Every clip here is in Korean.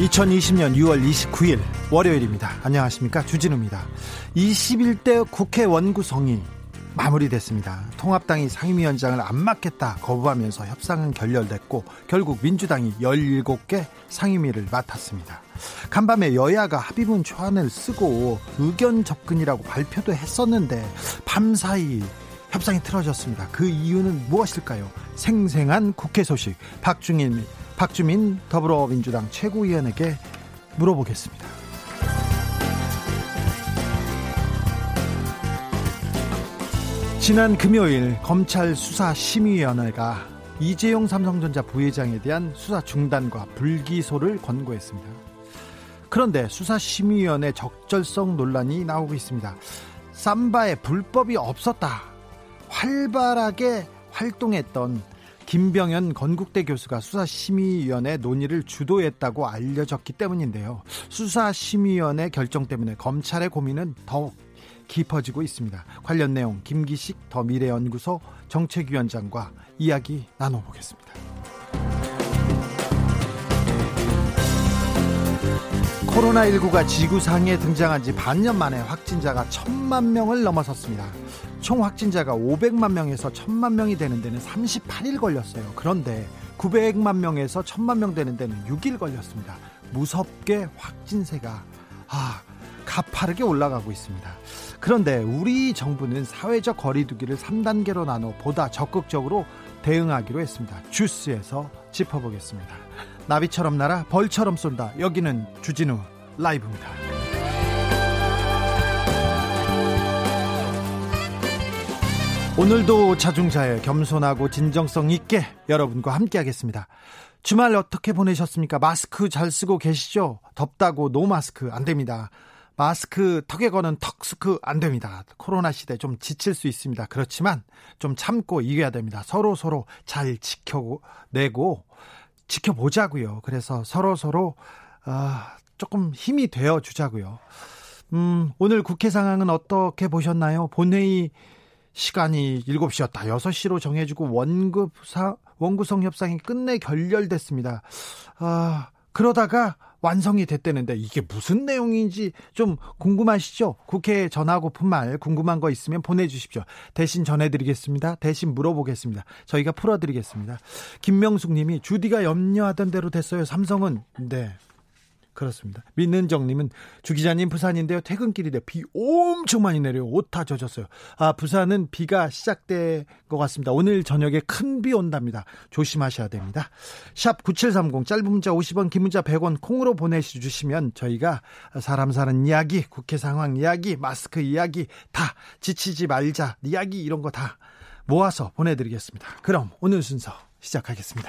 (2020년 6월 29일) 월요일입니다. 안녕하십니까, 주진우입니다. 21대 국회 원구성이 마무리됐습니다. 통합당이 상임위원장을 안 맡겠다 거부하면서 협상은 결렬됐고 결국 민주당이 17개 상임위를 맡았습니다. 간밤에 여야가 합의문 초안을 쓰고 의견 접근이라고 발표도 했었는데 밤사이 협상이 틀어졌습니다. 그 이유는 무엇일까요? 생생한 국회 소식, 박주민 더불어민주당 최고위원에게 물어보겠습니다. 지난 금요일 검찰 수사심의위원회가 이재용 삼성전자 부회장에 대한 수사 중단과 불기소를 권고했습니다. 그런데 수사심의위원회 적절성 논란이 나오고 있습니다. 삼바에 불법이 없었다, 활발하게 활동했던 김병현 건국대 교수가 수사심의위원회 논의를 주도했다고 알려졌기 때문인데요. 수사심의위원회 결정 때문에 검찰의 고민은 더욱 깊어지고 있습니다. 관련 내용 김기식 더미래연구소 정책위원장과 이야기 나눠보겠습니다. 코로나19가 지구상에 등장한 지 반년 만에 확진자가 1,000만 명을 넘어섰습니다. 총 확진자가 500만 명에서 1,000만 명이 되는 데는 38일 걸렸어요. 그런데 900만 명에서 1,000만 명 되는 데는 6일 걸렸습니다. 무섭게 확진세가 가파르게 올라가고 있습니다. 그런데 우리 정부는 사회적 거리두기를 3단계로 나눠 보다 적극적으로 대응하기로 했습니다. 주스에서 짚어보겠습니다. 나비처럼 날아 벌처럼 쏜다. 여기는 주진우 라이브입니다. 오늘도 자중자애, 겸손하고 진정성 있게 여러분과 함께하겠습니다. 주말 어떻게 보내셨습니까? 마스크 잘 쓰고 계시죠? 덥다고 노 마스크 안 됩니다. 마스크 턱에 거는 턱스크 안 됩니다. 코로나 시대 좀 지칠 수 있습니다. 그렇지만 좀 참고 이겨야 됩니다. 서로서로 잘 지켜내고 지켜보자고요. 그래서 서로서로 조금 힘이 되어 주자고요. 오늘 국회 상황은 어떻게 보셨나요? 본회의 시간이 7시였다 6시로 정해지고 원구성 협상이 끝내 결렬됐습니다. 그러다가 완성이 됐다는데 이게 무슨 내용인지 좀 궁금하시죠? 국회에 전하고픈 말, 궁금한 거 있으면 보내주십시오. 대신 전해드리겠습니다. 대신 물어보겠습니다. 저희가 풀어드리겠습니다. 김명숙님이 주디가 염려하던 대로 됐어요. 삼성은. 네, 그렇습니다. 민은정님은 주 기자님 부산인데요, 퇴근길인데 비 엄청 많이 내려요. 옷 다 젖었어요. 부산은 비가 시작된 것 같습니다. 오늘 저녁에 큰 비 온답니다. 조심하셔야 됩니다. 샵 9730, 짧은 문자 50원, 긴 문자 100원, 콩으로 보내주시면 저희가 사람 사는 이야기, 국회 상황 이야기, 마스크 이야기 다, 지치지 말자 이야기 이런 거 다 모아서 보내드리겠습니다. 그럼 오늘 순서 시작하겠습니다.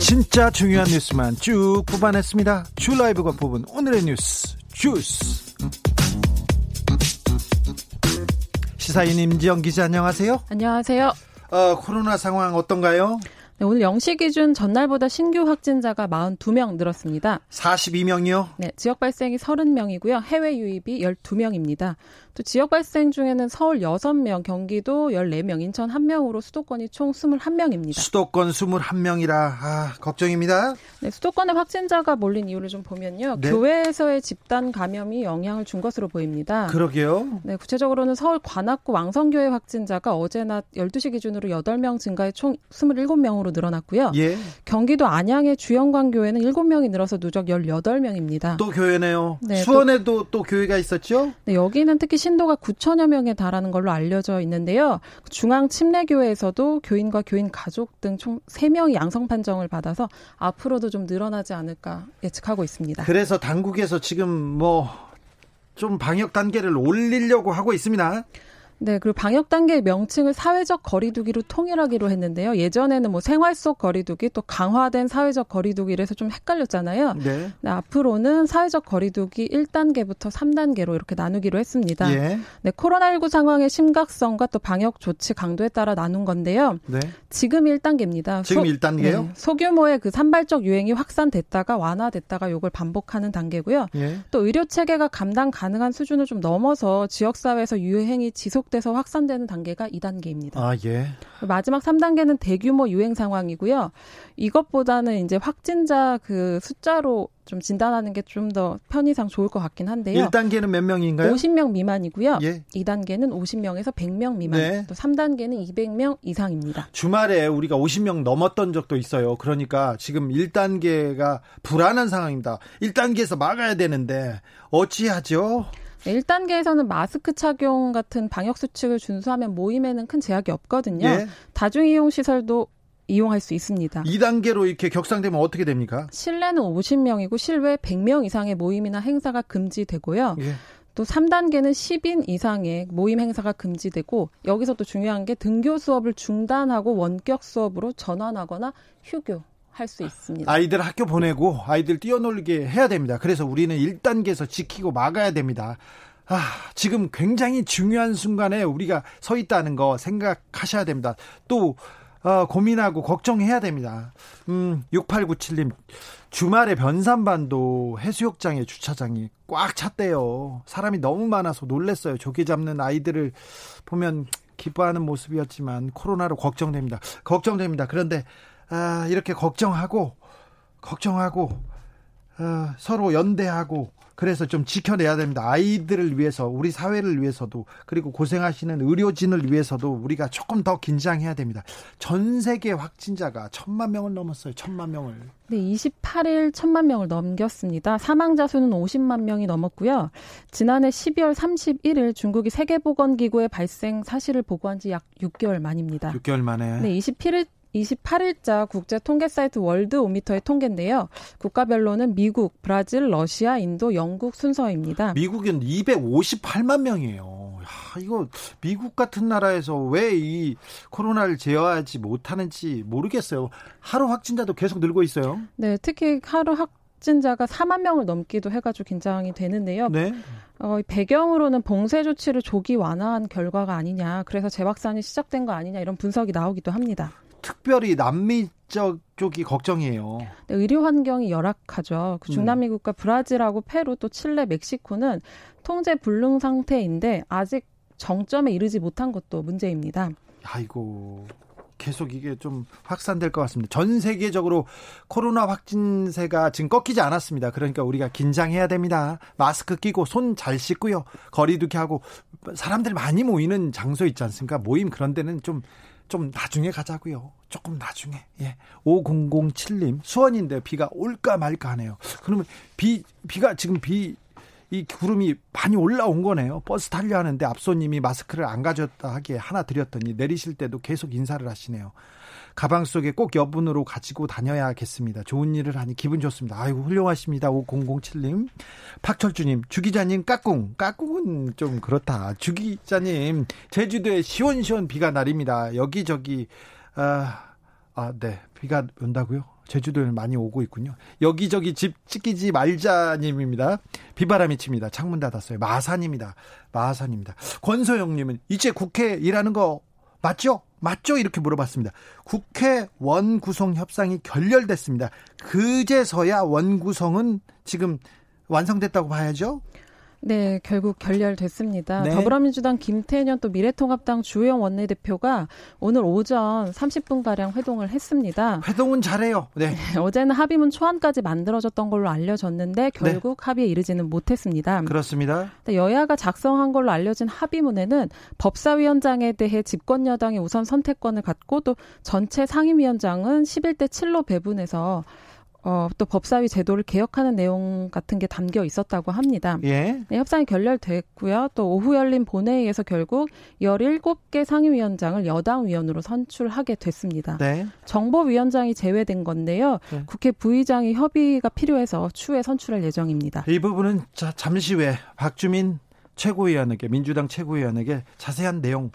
진짜 중요한 뉴스만 쭉 뽑아냈습니다. 주 라이브가 뽑은 오늘의 뉴스 주스. 시사인 임지영 기자, 안녕하세요. 안녕하세요. 코로나 상황 어떤가요? 네, 오늘 0시 기준 전날보다 신규 확진자가 42명 늘었습니다. 42명이요? 네, 지역 발생이 30명이고요. 해외 유입이 12명입니다. 또 지역 발생 중에는 서울 6명, 경기도 14명, 인천 1명으로 수도권이 총 21명입니다. 수도권 21명이라 걱정입니다. 네, 수도권의 확진자가 몰린 이유를 좀 보면요. 네. 교회에서의 집단 감염이 영향을 준 것으로 보입니다. 그러게요. 네, 구체적으로는 서울 관악구 왕성교회 확진자가 어제 낮 12시 기준으로 8명 증가해 총 27명으로 늘어났고요. 예. 경기도 안양의 주영관교회는 7명이 늘어서 누적 18명입니다. 또 교회네요. 네, 수원에도 또 교회가 있었죠? 네, 여기는 특히 신도가 9천여 명에 달하는 걸로 알려져 있는데요. 중앙 침례교회에서도 교인과 교인 가족 등 총 3명이 양성 판정을 받아서 앞으로도 좀 늘어나지 않을까 예측하고 있습니다. 그래서 당국에서 지금 좀 방역 단계를 올리려고 하고 있습니다. 네, 그리고 방역 단계의 명칭을 사회적 거리두기로 통일하기로 했는데요. 예전에는 생활 속 거리두기 또 강화된 사회적 거리두기를 해서 좀 헷갈렸잖아요. 네. 네, 앞으로는 사회적 거리두기 1단계부터 3단계로 이렇게 나누기로 했습니다. 예. 네, 코로나19 상황의 심각성과 또 방역 조치 강도에 따라 나눈 건데요. 네. 지금 1단계입니다. 지금 1단계요? 네, 소규모의 산발적 유행이 확산됐다가 완화됐다가 이걸 반복하는 단계고요. 예. 또 의료 체계가 감당 가능한 수준을 좀 넘어서 지역사회에서 유행이 지속돼서 확산되는 단계가 2단계입니다. 아, 예. 마지막 3단계는 대규모 유행 상황이고요. 이것보다는 이제 확진자 숫자로 좀 진단하는 게 좀 더 편의상 좋을 것 같긴 한데요. 1단계는 몇 명인가요? 50명 미만이고요. 예. 2단계는 50명에서 100명 미만. 네. 또 3단계는 200명 이상입니다. 주말에 우리가 50명 넘었던 적도 있어요. 그러니까 지금 1단계가 불안한 상황입니다. 1단계에서 막아야 되는데 어찌하죠? 1단계에서는 마스크 착용 같은 방역수칙을 준수하면 모임에는 큰 제약이 없거든요. 예. 다중이용시설도 이용할 수 있습니다. 2단계로 이렇게 격상되면 어떻게 됩니까? 실내는 50명이고 실외 100명 이상의 모임이나 행사가 금지되고요. 예. 또 3단계는 10인 이상의 모임 행사가 금지되고 여기서 또 중요한 게 등교 수업을 중단하고 원격 수업으로 전환하거나 휴교. 할 수 있습니다. 아이들 학교 보내고 아이들 뛰어놀게 해야 됩니다. 그래서 우리는 1단계에서 지키고 막아야 됩니다. 지금 굉장히 중요한 순간에 우리가 서 있다는 거 생각하셔야 됩니다. 또 고민하고 걱정해야 됩니다. 6897님 주말에 변산반도 해수욕장의 주차장이 꽉 찼대요. 사람이 너무 많아서 놀랬어요. 조개 잡는 아이들을 보면 기뻐하는 모습이었지만 코로나로 걱정됩니다. 그런데 이렇게 걱정하고 서로 연대하고 그래서 좀 지켜내야 됩니다. 아이들을 위해서 우리 사회를 위해서도 그리고 고생하시는 의료진을 위해서도 우리가 조금 더 긴장해야 됩니다. 전 세계 확진자가 1,000만 명을 넘었어요. 1,000만 명을. 네, 28일 1,000만 명을 넘겼습니다. 사망자 수는 50만 명이 넘었고요. 지난해 12월 31일 중국이 세계보건기구의 발생 사실을 보고한 지 약 6개월 만입니다. 6개월 만에. 네, 28일자 국제 통계 사이트 월드오미터의 통계인데요. 국가별로는 미국, 브라질, 러시아, 인도, 영국 순서입니다. 미국은 258만 명이에요. 이거 미국 같은 나라에서 왜 이 코로나를 제어하지 못하는지 모르겠어요. 하루 확진자도 계속 늘고 있어요. 네, 특히 하루 확진자가 4만 명을 넘기도 해가지고 긴장이 되는데요. 네. 배경으로는 봉쇄 조치를 조기 완화한 결과가 아니냐, 그래서 재확산이 시작된 거 아니냐 이런 분석이 나오기도 합니다. 특별히 남미 쪽이 걱정이에요. 네, 의료 환경이 열악하죠. 중남미 국가 브라질하고 페루 또 칠레, 멕시코는 통제 불능 상태인데 아직 정점에 이르지 못한 것도 문제입니다. 아이고, 계속 이게 좀 확산될 것 같습니다. 전 세계적으로 코로나 확진세가 지금 꺾이지 않았습니다. 그러니까 우리가 긴장해야 됩니다. 마스크 끼고 손 잘 씻고요. 거리두기 하고 사람들 많이 모이는 장소 있지 않습니까? 모임 그런 데는 좀 나중에 가자고요. 조금 나중에. 예. 5007님 수원인데 비가 올까 말까 하네요. 그러면 비가 지금 이 구름이 많이 올라온 거네요. 버스 타려 하는데 앞손님이 마스크를 안 가졌다 하기에 하나 드렸더니 내리실 때도 계속 인사를 하시네요. 가방 속에 꼭 여분으로 가지고 다녀야겠습니다. 좋은 일을 하니 기분 좋습니다. 아이고, 훌륭하십니다. 5007님. 박철주님, 주기자님, 까꿍은 좀 그렇다. 주기자님, 제주도에 시원시원 비가 내립니다. 여기저기, 네. 비가 온다고요? 제주도에 많이 오고 있군요. 여기저기 집 지키지 말자님입니다. 비바람이 칩니다. 창문 닫았어요. 마산입니다. 권소영님은 이제 국회 일하는 거 맞죠? 맞죠? 이렇게 물어봤습니다. 국회 원구성 협상이 결렬됐습니다. 그제서야 원구성은 지금 완성됐다고 봐야죠? 네, 결국 결렬됐습니다. 네. 더불어민주당 김태년 또 미래통합당 주영 원내대표가 오늘 오전 30분가량 회동을 했습니다. 회동은 잘해요. 네. 네, 어제는 합의문 초안까지 만들어졌던 걸로 알려졌는데 결국 네. 합의에 이르지는 못했습니다. 그렇습니다. 여야가 작성한 걸로 알려진 합의문에는 법사위원장에 대해 집권여당이 우선 선택권을 갖고 또 전체 상임위원장은 11대 7로 배분해서 또 법사위 제도를 개혁하는 내용 같은 게 담겨 있었다고 합니다. 예. 네, 협상이 결렬됐고요. 또 오후 열린 본회의에서 결국 17개 상임위원장을 여당 위원으로 선출하게 됐습니다. 네. 정보위원장이 제외된 건데요. 네. 국회 부의장이 협의가 필요해서 추후에 선출할 예정입니다. 이 부분은 잠시 후에 박주민 최고위원에게, 민주당 최고위원에게 자세한 내용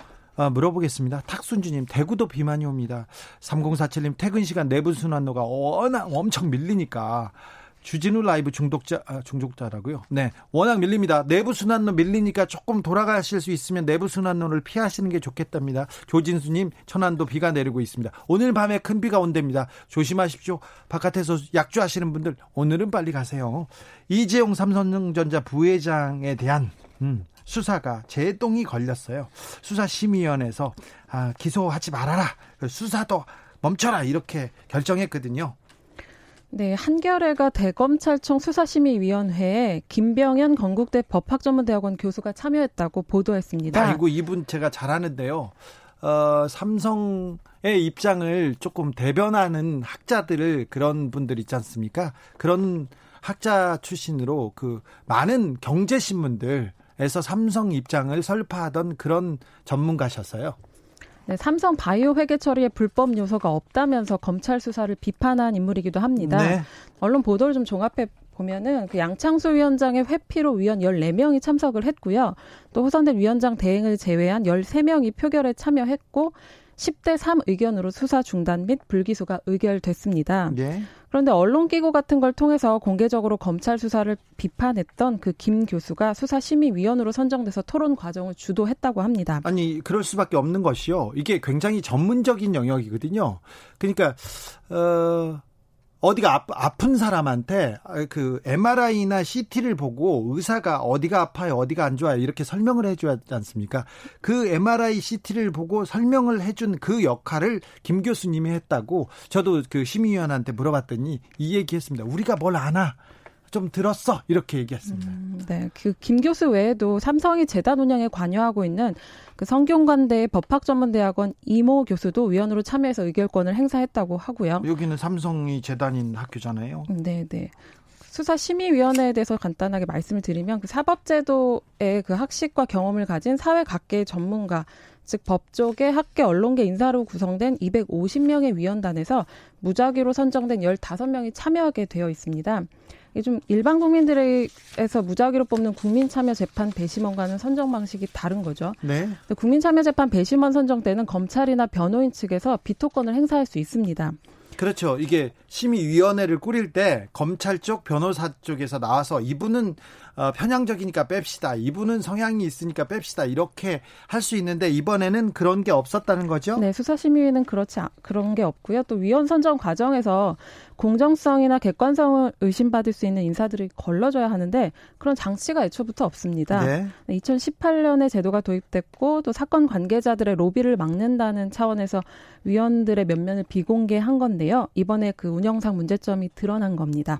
물어보겠습니다. 탁순주님, 대구도 비만이 옵니다. 3047님, 퇴근 시간 내분순환로가 워낙 엄청 밀리니까 주진우 라이브 중독자라고요. 네, 워낙 밀립니다. 내부순환로 밀리니까 조금 돌아가실 수 있으면 내부순환로를 피하시는 게 좋겠답니다. 조진수님, 천안도 비가 내리고 있습니다. 오늘 밤에 큰 비가 온답니다. 조심하십시오. 바깥에서 약주하시는 분들 오늘은 빨리 가세요. 이재용 삼성전자 부회장에 대한 수사가 제동이 걸렸어요. 수사심의위원회에서 기소하지 말아라, 수사도 멈춰라 이렇게 결정했거든요. 네, 한겨레가 대검찰청 수사심의위원회에 김병현 건국대 법학전문대학원 교수가 참여했다고 보도했습니다. 아이고, 이분 제가 잘 아는데요. 삼성의 입장을 조금 대변하는 학자들을, 그런 분들 있지 않습니까? 그런 학자 출신으로 그 많은 경제신문들에서 삼성 입장을 설파하던 그런 전문가셨어요. 네, 삼성 바이오 회계 처리에 불법 요소가 없다면서 검찰 수사를 비판한 인물이기도 합니다. 네. 언론 보도를 좀 종합해 보면은 그 양창수 위원장의 회피로 위원 14명이 참석을 했고요. 또 호선된 위원장 대행을 제외한 13명이 표결에 참여했고 10대 3 의견으로 수사 중단 및 불기소가 의결됐습니다. 네. 그런데 언론기고 같은 걸 통해서 공개적으로 검찰 수사를 비판했던 그 김 교수가 수사심의위원으로 선정돼서 토론 과정을 주도했다고 합니다. 아니, 그럴 수밖에 없는 것이요. 이게 굉장히 전문적인 영역이거든요. 그러니까 어디가 아픈 사람한테 그 MRI나 CT를 보고 의사가 어디가 아파요, 어디가 안 좋아요 이렇게 설명을 해줘야 하지 않습니까? 그 MRI, CT를 보고 설명을 해준 그 역할을 김 교수님이 했다고 저도 그 심의위원한테 물어봤더니 이 얘기했습니다. 우리가 뭘 아나? 좀 들었어 이렇게 얘기했습니다. 네, 그 김 교수 외에도 삼성이 재단 운영에 관여하고 있는 그 성균관대 법학전문대학원 이모 교수도 위원으로 참여해서 의결권을 행사했다고 하고요. 여기는 삼성이 재단인 학교잖아요. 네, 네. 수사심의위원회에 대해서 간단하게 말씀을 드리면 그 사법제도의 그 학식과 경험을 가진 사회 각계의 전문가, 즉 법조계, 학계, 언론계 인사로 구성된 250명의 위원단에서 무작위로 선정된 15명이 참여하게 되어 있습니다. 좀 일반 국민들에서 무작위로 뽑는 국민참여재판 배심원과는 선정 방식이 다른 거죠. 네. 국민참여재판 배심원 선정 때는 검찰이나 변호인 측에서 비토권을 행사할 수 있습니다. 그렇죠. 이게 심의위원회를 꾸릴 때 검찰 쪽, 변호사 쪽에서 나와서 이분은 편향적이니까 뺍시다, 이분은 성향이 있으니까 뺍시다 이렇게 할 수 있는데 이번에는 그런 게 없었다는 거죠? 네, 수사심의위는 그런 게 없고요. 또 위원 선정 과정에서 공정성이나 객관성을 의심받을 수 있는 인사들이 걸러져야 하는데 그런 장치가 애초부터 없습니다. 네. 2018년에 제도가 도입됐고 또 사건 관계자들의 로비를 막는다는 차원에서 위원들의 면면을 비공개한 건데요. 이번에 그 운영상 문제점이 드러난 겁니다.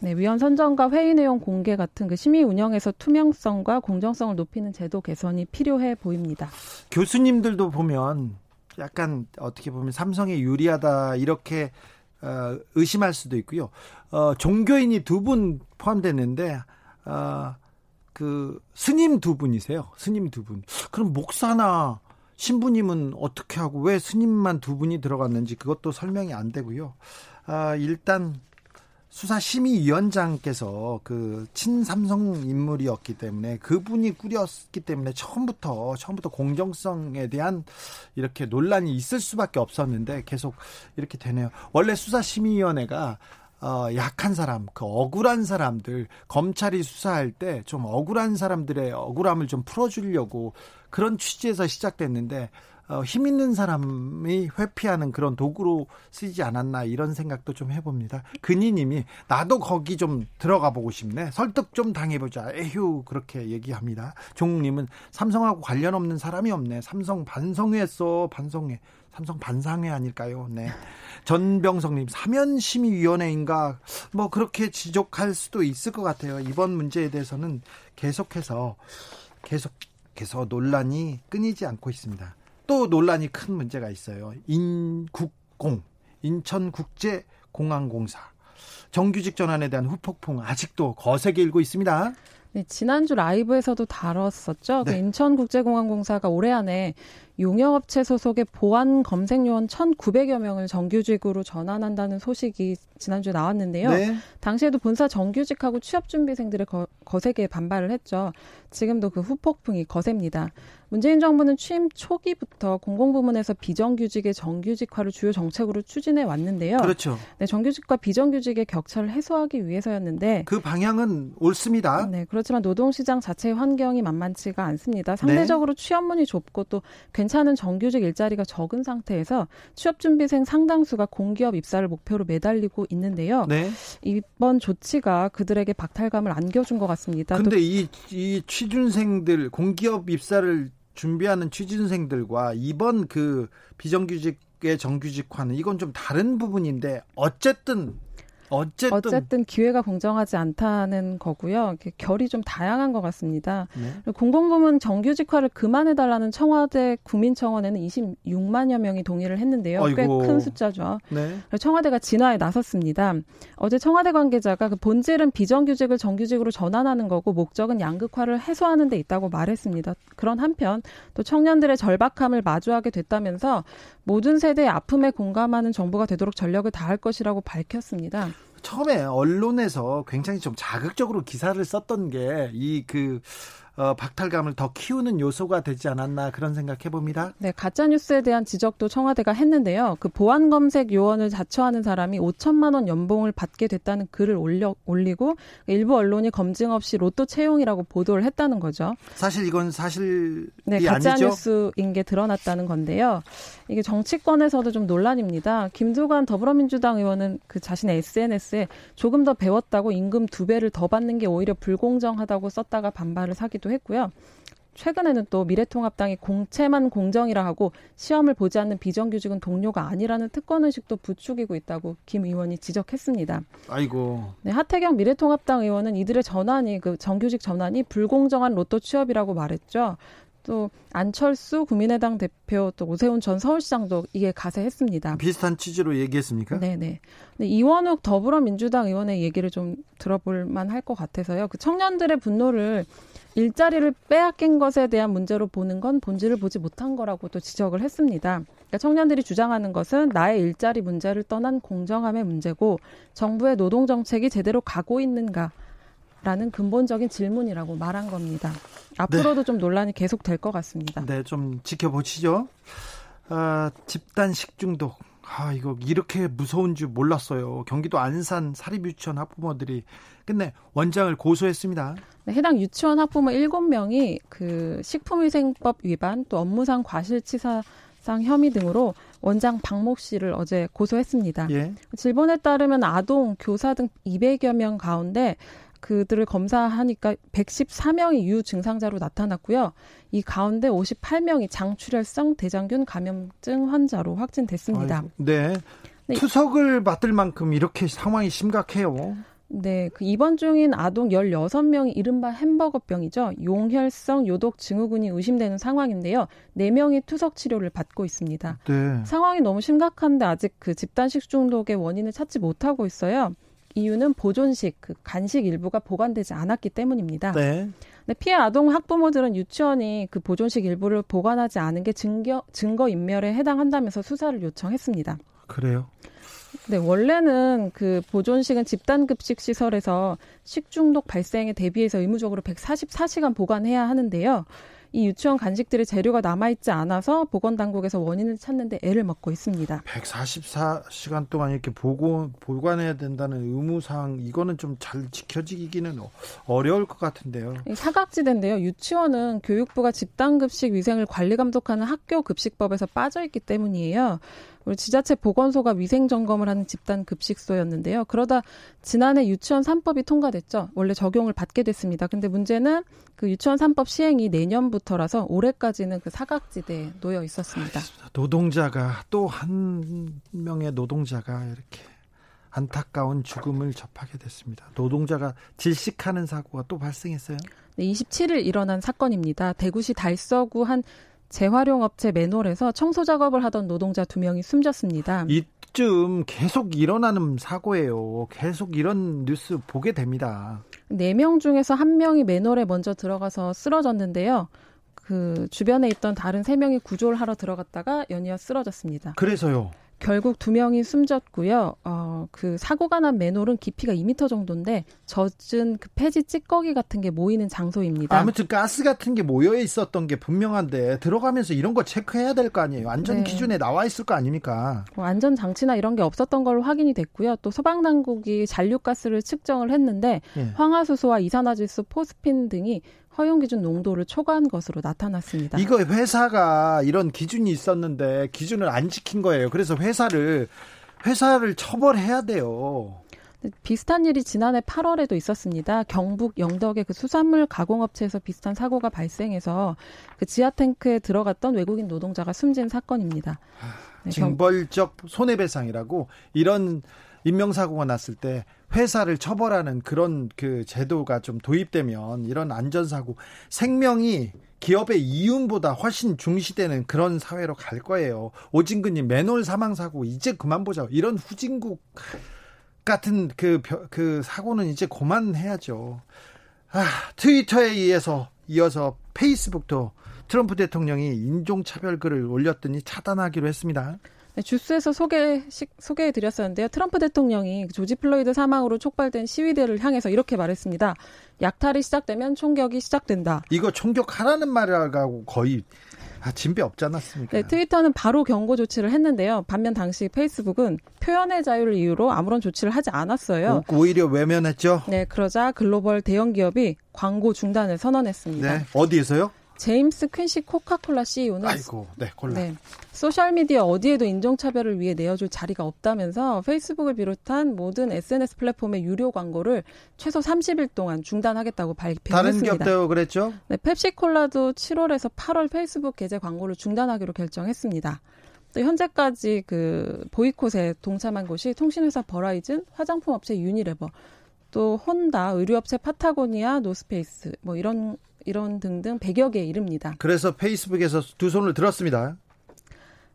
네, 위원 선정과 회의 내용 공개 같은 그 심의 운영에서 투명성과 공정성을 높이는 제도 개선이 필요해 보입니다. 교수님들도 보면 약간 어떻게 보면 삼성에 유리하다 이렇게 의심할 수도 있고요. 종교인이 2분 포함됐는데 그 스님 2분이세요. 스님 2분. 그럼 목사나 신부님은 어떻게 하고 왜 스님만 2분이 들어갔는지 그것도 설명이 안 되고요. 일단 수사심의위원장께서 그 친삼성 인물이었기 때문에, 그분이 꾸렸기 때문에 처음부터 공정성에 대한 이렇게 논란이 있을 수밖에 없었는데 계속 이렇게 되네요. 원래 수사심의위원회가 약한 사람, 그 억울한 사람들, 검찰이 수사할 때 좀 억울한 사람들의 억울함을 좀 풀어주려고 그런 취지에서 시작됐는데 힘 있는 사람이 회피하는 그런 도구로 쓰이지 않았나 이런 생각도 좀 해봅니다. 근희님이 나도 거기 좀 들어가 보고 싶네. 설득 좀 당해보자. 에휴 그렇게 얘기합니다. 종욱님은 삼성하고 관련 없는 사람이 없네. 삼성 반성회했어. 반성회. 삼성 반상회 아닐까요? 네. 전병성님 사면심의위원회인가 뭐 그렇게 지적할 수도 있을 것 같아요. 이번 문제에 대해서는 계속해서 논란이 끊이지 않고 있습니다. 또 논란이 큰 문제가 있어요. 인천국제공항공사 정규직 전환에 대한 후폭풍 아직도 거세게 일고 있습니다. 네, 지난주 라이브에서도 다뤘었죠. 네. 그 인천국제공항공사가 올해 안에 용역업체 소속의 보안 검색요원 1,900여 명을 정규직으로 전환한다는 소식이 지난주에 나왔는데요. 네. 당시에도 본사 정규직하고 취업준비생들의 거세게 반발을 했죠. 지금도 그 후폭풍이 거셉니다. 문재인 정부는 취임 초기부터 공공부문에서 비정규직의 정규직화를 주요 정책으로 추진해 왔는데요. 그렇죠. 네, 정규직과 비정규직의 격차를 해소하기 위해서였는데 그 방향은 옳습니다. 네, 그렇지만 노동시장 자체의 환경이 만만치가 않습니다. 상대적으로 네. 취업문이 좁고 또 괜찮은 정규직 일자리가 적은 상태에서 취업준비생 상당수가 공기업 입사를 목표로 매달리고 있는데요. 네. 이번 조치가 그들에게 박탈감을 안겨준 것 같습니다. 그런데 이 취준생들 공기업 입사를 준비하는 취준생들과 이번 그 비정규직의 정규직화는 이건 좀 다른 부분인데 어쨌든 기회가 공정하지 않다는 거고요. 결이 좀 다양한 것 같습니다. 네. 공공부문 정규직화를 그만해달라는 청와대 국민청원에는 26만여 명이 동의를 했는데요. 꽤 큰 숫자죠. 네. 청와대가 진화에 나섰습니다. 어제 청와대 관계자가 그 본질은 비정규직을 정규직으로 전환하는 거고 목적은 양극화를 해소하는 데 있다고 말했습니다. 그런 한편 또 청년들의 절박함을 마주하게 됐다면서 모든 세대의 아픔에 공감하는 정부가 되도록 전력을 다할 것이라고 밝혔습니다. 처음에 언론에서 굉장히 좀 자극적으로 기사를 썼던 게 이 박탈감을 더 키우는 요소가 되지 않았나 그런 생각해 봅니다. 네, 가짜 뉴스에 대한 지적도 청와대가 했는데요. 그 보안 검색 요원을 자처하는 사람이 5천만 원 연봉을 받게 됐다는 글을 올리고 일부 언론이 검증 없이 로또 채용이라고 보도를 했다는 거죠. 사실 이건 사실이 네, 가짜 아니죠. 가짜 뉴스인 게 드러났다는 건데요. 이게 정치권에서도 좀 논란입니다. 김두관 더불어민주당 의원은 그 자신의 SNS에 조금 더 배웠다고 임금 2배를 더 받는 게 오히려 불공정하다고 썼다가 반발을 사기도 했고요. 최근에는 또 미래통합당이 공채만 공정이라 하고 시험을 보지 않는 비정규직은 동료가 아니라는 특권의식도 부추기고 있다고 김 의원이 지적했습니다. 아이고. 네, 하태경 미래통합당 의원은 이들의 전환이 그 정규직 전환이 불공정한 로또 취업이라고 말했죠. 또 안철수 국민의당 대표 또 오세훈 전 서울시장도 이에 가세했습니다. 비슷한 취지로 얘기했습니까? 네네. 이원욱 더불어민주당 의원의 얘기를 좀 들어볼 만할 것 같아서요. 그 청년들의 분노를 일자리를 빼앗긴 것에 대한 문제로 보는 건 본질을 보지 못한 거라고 또 지적을 했습니다. 그러니까 청년들이 주장하는 것은 나의 일자리 문제를 떠난 공정함의 문제고 정부의 노동 정책이 제대로 가고 있는가라는 근본적인 질문이라고 말한 겁니다. 앞으로도 네. 좀 논란이 계속 될 것 같습니다. 네, 좀 지켜보시죠. 집단 식중독. 이거 이렇게 무서운 줄 몰랐어요. 경기도 안산 사립유치원 학부모들이 끝내 원장을 고소했습니다. 네, 해당 유치원 학부모 7명이 그 식품위생법 위반 또 업무상 과실치사상 혐의 등으로 원장 박목 씨를 어제 고소했습니다. 예. 질본에 따르면 아동, 교사 등 200여 명 가운데 그들을 검사하니까 114명이 유증상자로 나타났고요. 이 가운데 58명이 장출혈성 대장균 감염증 환자로 확진됐습니다. 네. 투석을 받을 만큼 이렇게 상황이 심각해요. 네, 그 입원 중인 아동 16명이 이른바 햄버거병이죠. 용혈성 요독 증후군이 의심되는 상황인데요. 4명이 투석 치료를 받고 있습니다. 네. 상황이 너무 심각한데 아직 그 집단 식중독의 원인을 찾지 못하고 있어요. 이유는 보존식, 그 간식 일부가 보관되지 않았기 때문입니다. 네. 근데 피해 아동 학부모들은 유치원이 그 보존식 일부를 보관하지 않은 게 증거인멸에 해당한다면서 수사를 요청했습니다. 그래요? 네, 원래는 그 보존식은 집단급식 시설에서 식중독 발생에 대비해서 의무적으로 144시간 보관해야 하는데요. 이 유치원 간식들의 재료가 남아있지 않아서 보건당국에서 원인을 찾는 데 애를 먹고 있습니다. 144시간 동안 이렇게 보관해야 된다는 의무사항, 이거는 좀 잘 지켜지기는 어려울 것 같은데요. 사각지대인데요. 유치원은 교육부가 집단급식 위생을 관리 감독하는 학교 급식법에서 빠져있기 때문이에요. 우리 지자체 보건소가 위생점검을 하는 집단급식소였는데요. 그러다 지난해 유치원 3법이 통과됐죠. 원래 적용을 받게 됐습니다. 근데 문제는 그 유치원 3법 시행이 내년부터라서 올해까지는 그 사각지대에 놓여 있었습니다. 알겠습니다. 노동자가, 또 한 명의 노동자가 이렇게 안타까운 죽음을 접하게 됐습니다. 노동자가 질식하는 사고가 또 발생했어요. 네, 27일 일어난 사건입니다. 대구시 달서구 한 재활용업체 맨홀에서 청소작업을 하던 노동자 2명이 숨졌습니다. 이쯤 계속 일어나는 사고예요. 계속 이런 뉴스 보게 됩니다. 4명 중에서 1명이 맨홀에 먼저 들어가서 쓰러졌는데요. 그 주변에 있던 다른 3명이 구조를 하러 들어갔다가 연이어 쓰러졌습니다. 그래서요? 결국 2명이 숨졌고요. 그 사고가 난 맨홀은 깊이가 2m 정도인데 젖은 그 폐지 찌꺼기 같은 게 모이는 장소입니다. 아무튼 가스 같은 게 모여 있었던 게 분명한데 들어가면서 이런 거 체크해야 될 거 아니에요. 안전 기준에 나와 있을 거 아닙니까? 안전 장치나 이런 게 없었던 걸로 확인이 됐고요. 또 소방 당국이 잔류가스를 측정을 했는데 황화수소와 이산화질소, 포스핀 등이 허용 기준 농도를 초과한 것으로 나타났습니다. 이거 회사가 이런 기준이 있었는데 기준을 안 지킨 거예요. 그래서 회사를 처벌해야 돼요. 비슷한 일이 지난해 8월에도 있었습니다. 경북 영덕의 그 수산물 가공업체에서 비슷한 사고가 발생해서 그 지하탱크에 들어갔던 외국인 노동자가 숨진 사건입니다. 네, 징벌적 손해배상이라고, 이런 인명사고가 났을 때 회사를 처벌하는 그런 그 제도가 좀 도입되면 이런 안전사고, 생명이 기업의 이윤보다 훨씬 중시되는 그런 사회로 갈 거예요. 오진근님, 맨홀 사망사고 이제 그만 보자. 이런 후진국 같은 그 사고는 이제 그만해야죠. 트위터에 이어서 페이스북도 트럼프 대통령이 인종차별 글을 올렸더니 차단하기로 했습니다. 주스에서 소개해드렸었는데요. 트럼프 대통령이 조지 플로이드 사망으로 촉발된 시위대를 향해서 이렇게 말했습니다. 약탈이 시작되면 총격이 시작된다. 이거 총격하라는 말이라고 거의 진배 없지 않았습니까? 네, 트위터는 바로 경고 조치를 했는데요. 반면 당시 페이스북은 표현의 자유를 이유로 아무런 조치를 하지 않았어요. 오히려 외면했죠. 네, 그러자 글로벌 대형 기업이 광고 중단을 선언했습니다. 네, 어디에서요? 제임스 퀸시 코카콜라 CEO는 소셜미디어 어디에도 인종차별을 위해 내어줄 자리가 없다면서 페이스북을 비롯한 모든 SNS 플랫폼의 유료 광고를 최소 30일 동안 중단하겠다고 발표했습니다. 다른 기업도 그랬죠? 네, 펩시콜라도 7월에서 8월 페이스북 계제 광고를 중단하기로 결정했습니다. 또 현재까지 그 보이콧에 동참한 곳이 통신회사 버라이즌, 화장품 업체 유니레버, 또 혼다, 의류업체 파타고니아, 노스페이스, 뭐 이런 등등 100여 개에 이릅니다. 그래서 페이스북에서 두 손을 들었습니다.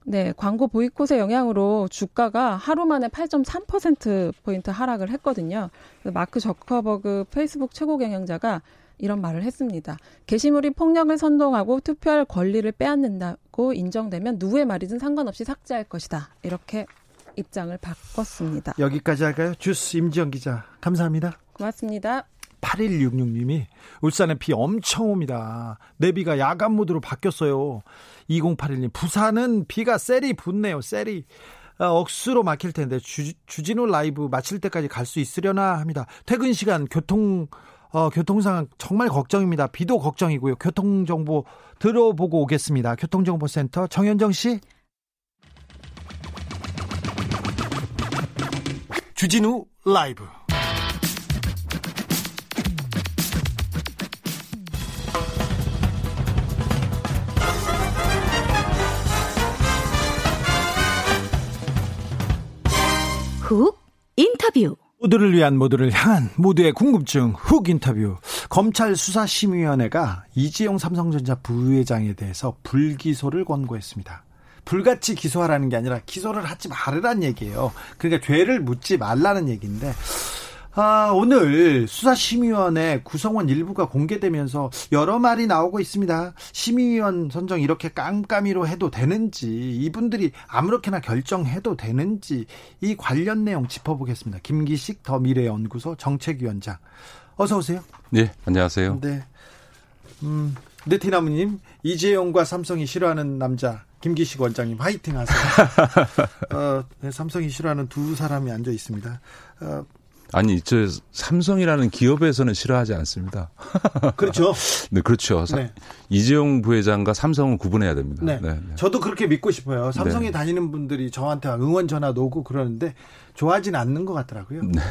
네, 광고 보이콧의 영향으로 주가가 하루 만에 8.3%포인트 하락을 했거든요. 마크 저커버그 페이스북 최고 경영자가 이런 말을 했습니다. 게시물이 폭력을 선동하고 투표할 권리를 빼앗는다고 인정되면 누구의 말이든 상관없이 삭제할 것이다. 이렇게 입장을 바꿨습니다. 여기까지 할까요? 주스 임지영 기자, 감사합니다. 고맙습니다. 8166님이 울산에 비 엄청 옵니다. 내비가 야간 모드로 바뀌었어요. 2081님, 부산은 비가 셀이 붙네요. 셀이 억수로 막힐 텐데 주진우 라이브 마칠 때까지 갈 수 있으려나 합니다. 퇴근 시간 교통 상황 정말 걱정입니다. 비도 걱정이고요. 교통정보 들어보고 오겠습니다. 교통정보센터 정현정 씨. 주진우 라이브. 훅 인터뷰. 모두를 위한, 모두를 향한, 모두의 궁금증 훅 인터뷰. 검찰 수사심의위원회가 이재용 삼성전자 부회장에 대해서 불기소를 권고했습니다. 불같이 기소하라는 게 아니라 기소를 하지 말으란 얘기예요. 그러니까 죄를 묻지 말라는 얘기인데, 오늘 수사심의위원회 구성원 일부가 공개되면서 여러 말이 나오고 있습니다. 심의위원 선정 이렇게 깜깜이로 해도 되는지, 이분들이 아무렇게나 결정해도 되는지, 이 관련 내용 짚어보겠습니다. 김기식 더미래연구소 정책위원장, 어서 오세요. 네, 안녕하세요. 네, 느티나무님, 이재용과 삼성이 싫어하는 남자 김기식 원장님 화이팅 하세요. 네, 삼성이 싫어하는 두 사람이 앉아 있습니다. 아니, 저 삼성이라는 기업에서는 싫어하지 않습니다. 그렇죠. 네, 그렇죠. 네. 이재용 부회장과 삼성을 구분해야 됩니다. 네. 네, 네. 저도 그렇게 믿고 싶어요. 삼성에 네. 다니는 분들이 저한테 응원 전화도 오고 그러는데 좋아하진 않는 것 같더라고요. 네.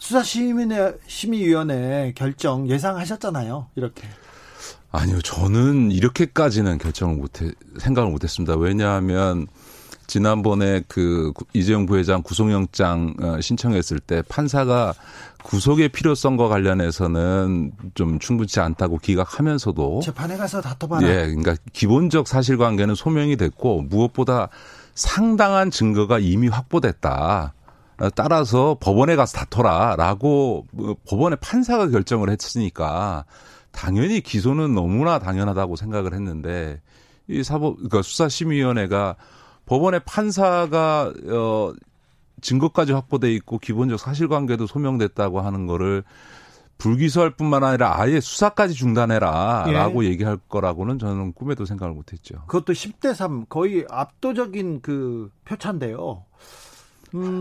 수사심의위원회 결정 예상하셨잖아요. 이렇게. 아니요, 저는 이렇게까지는 결정을 생각을 못했습니다. 왜냐하면 지난번에 그 이재용 부회장 구속영장 신청했을 때 판사가 구속의 필요성과 관련해서는 좀 충분치 않다고 기각하면서도 재판에 가서 다퉈봐라. 예, 그러니까 기본적 사실관계는 소명이 됐고 무엇보다 상당한 증거가 이미 확보됐다. 따라서 법원에 가서 다퉈라라고 법원의 판사가 결정을 했으니까 당연히 기소는 너무나 당연하다고 생각을 했는데 이 그러니까 수사심의위원회가 법원의 판사가 증거까지 확보돼 있고 기본적 사실관계도 소명됐다고 하는 거를 불기소할 뿐만 아니라 아예 수사까지 중단해라라고 예. 얘기할 거라고는 저는 꿈에도 생각을 못했죠. 그것도 10대 3 거의 압도적인 그 표차인데요.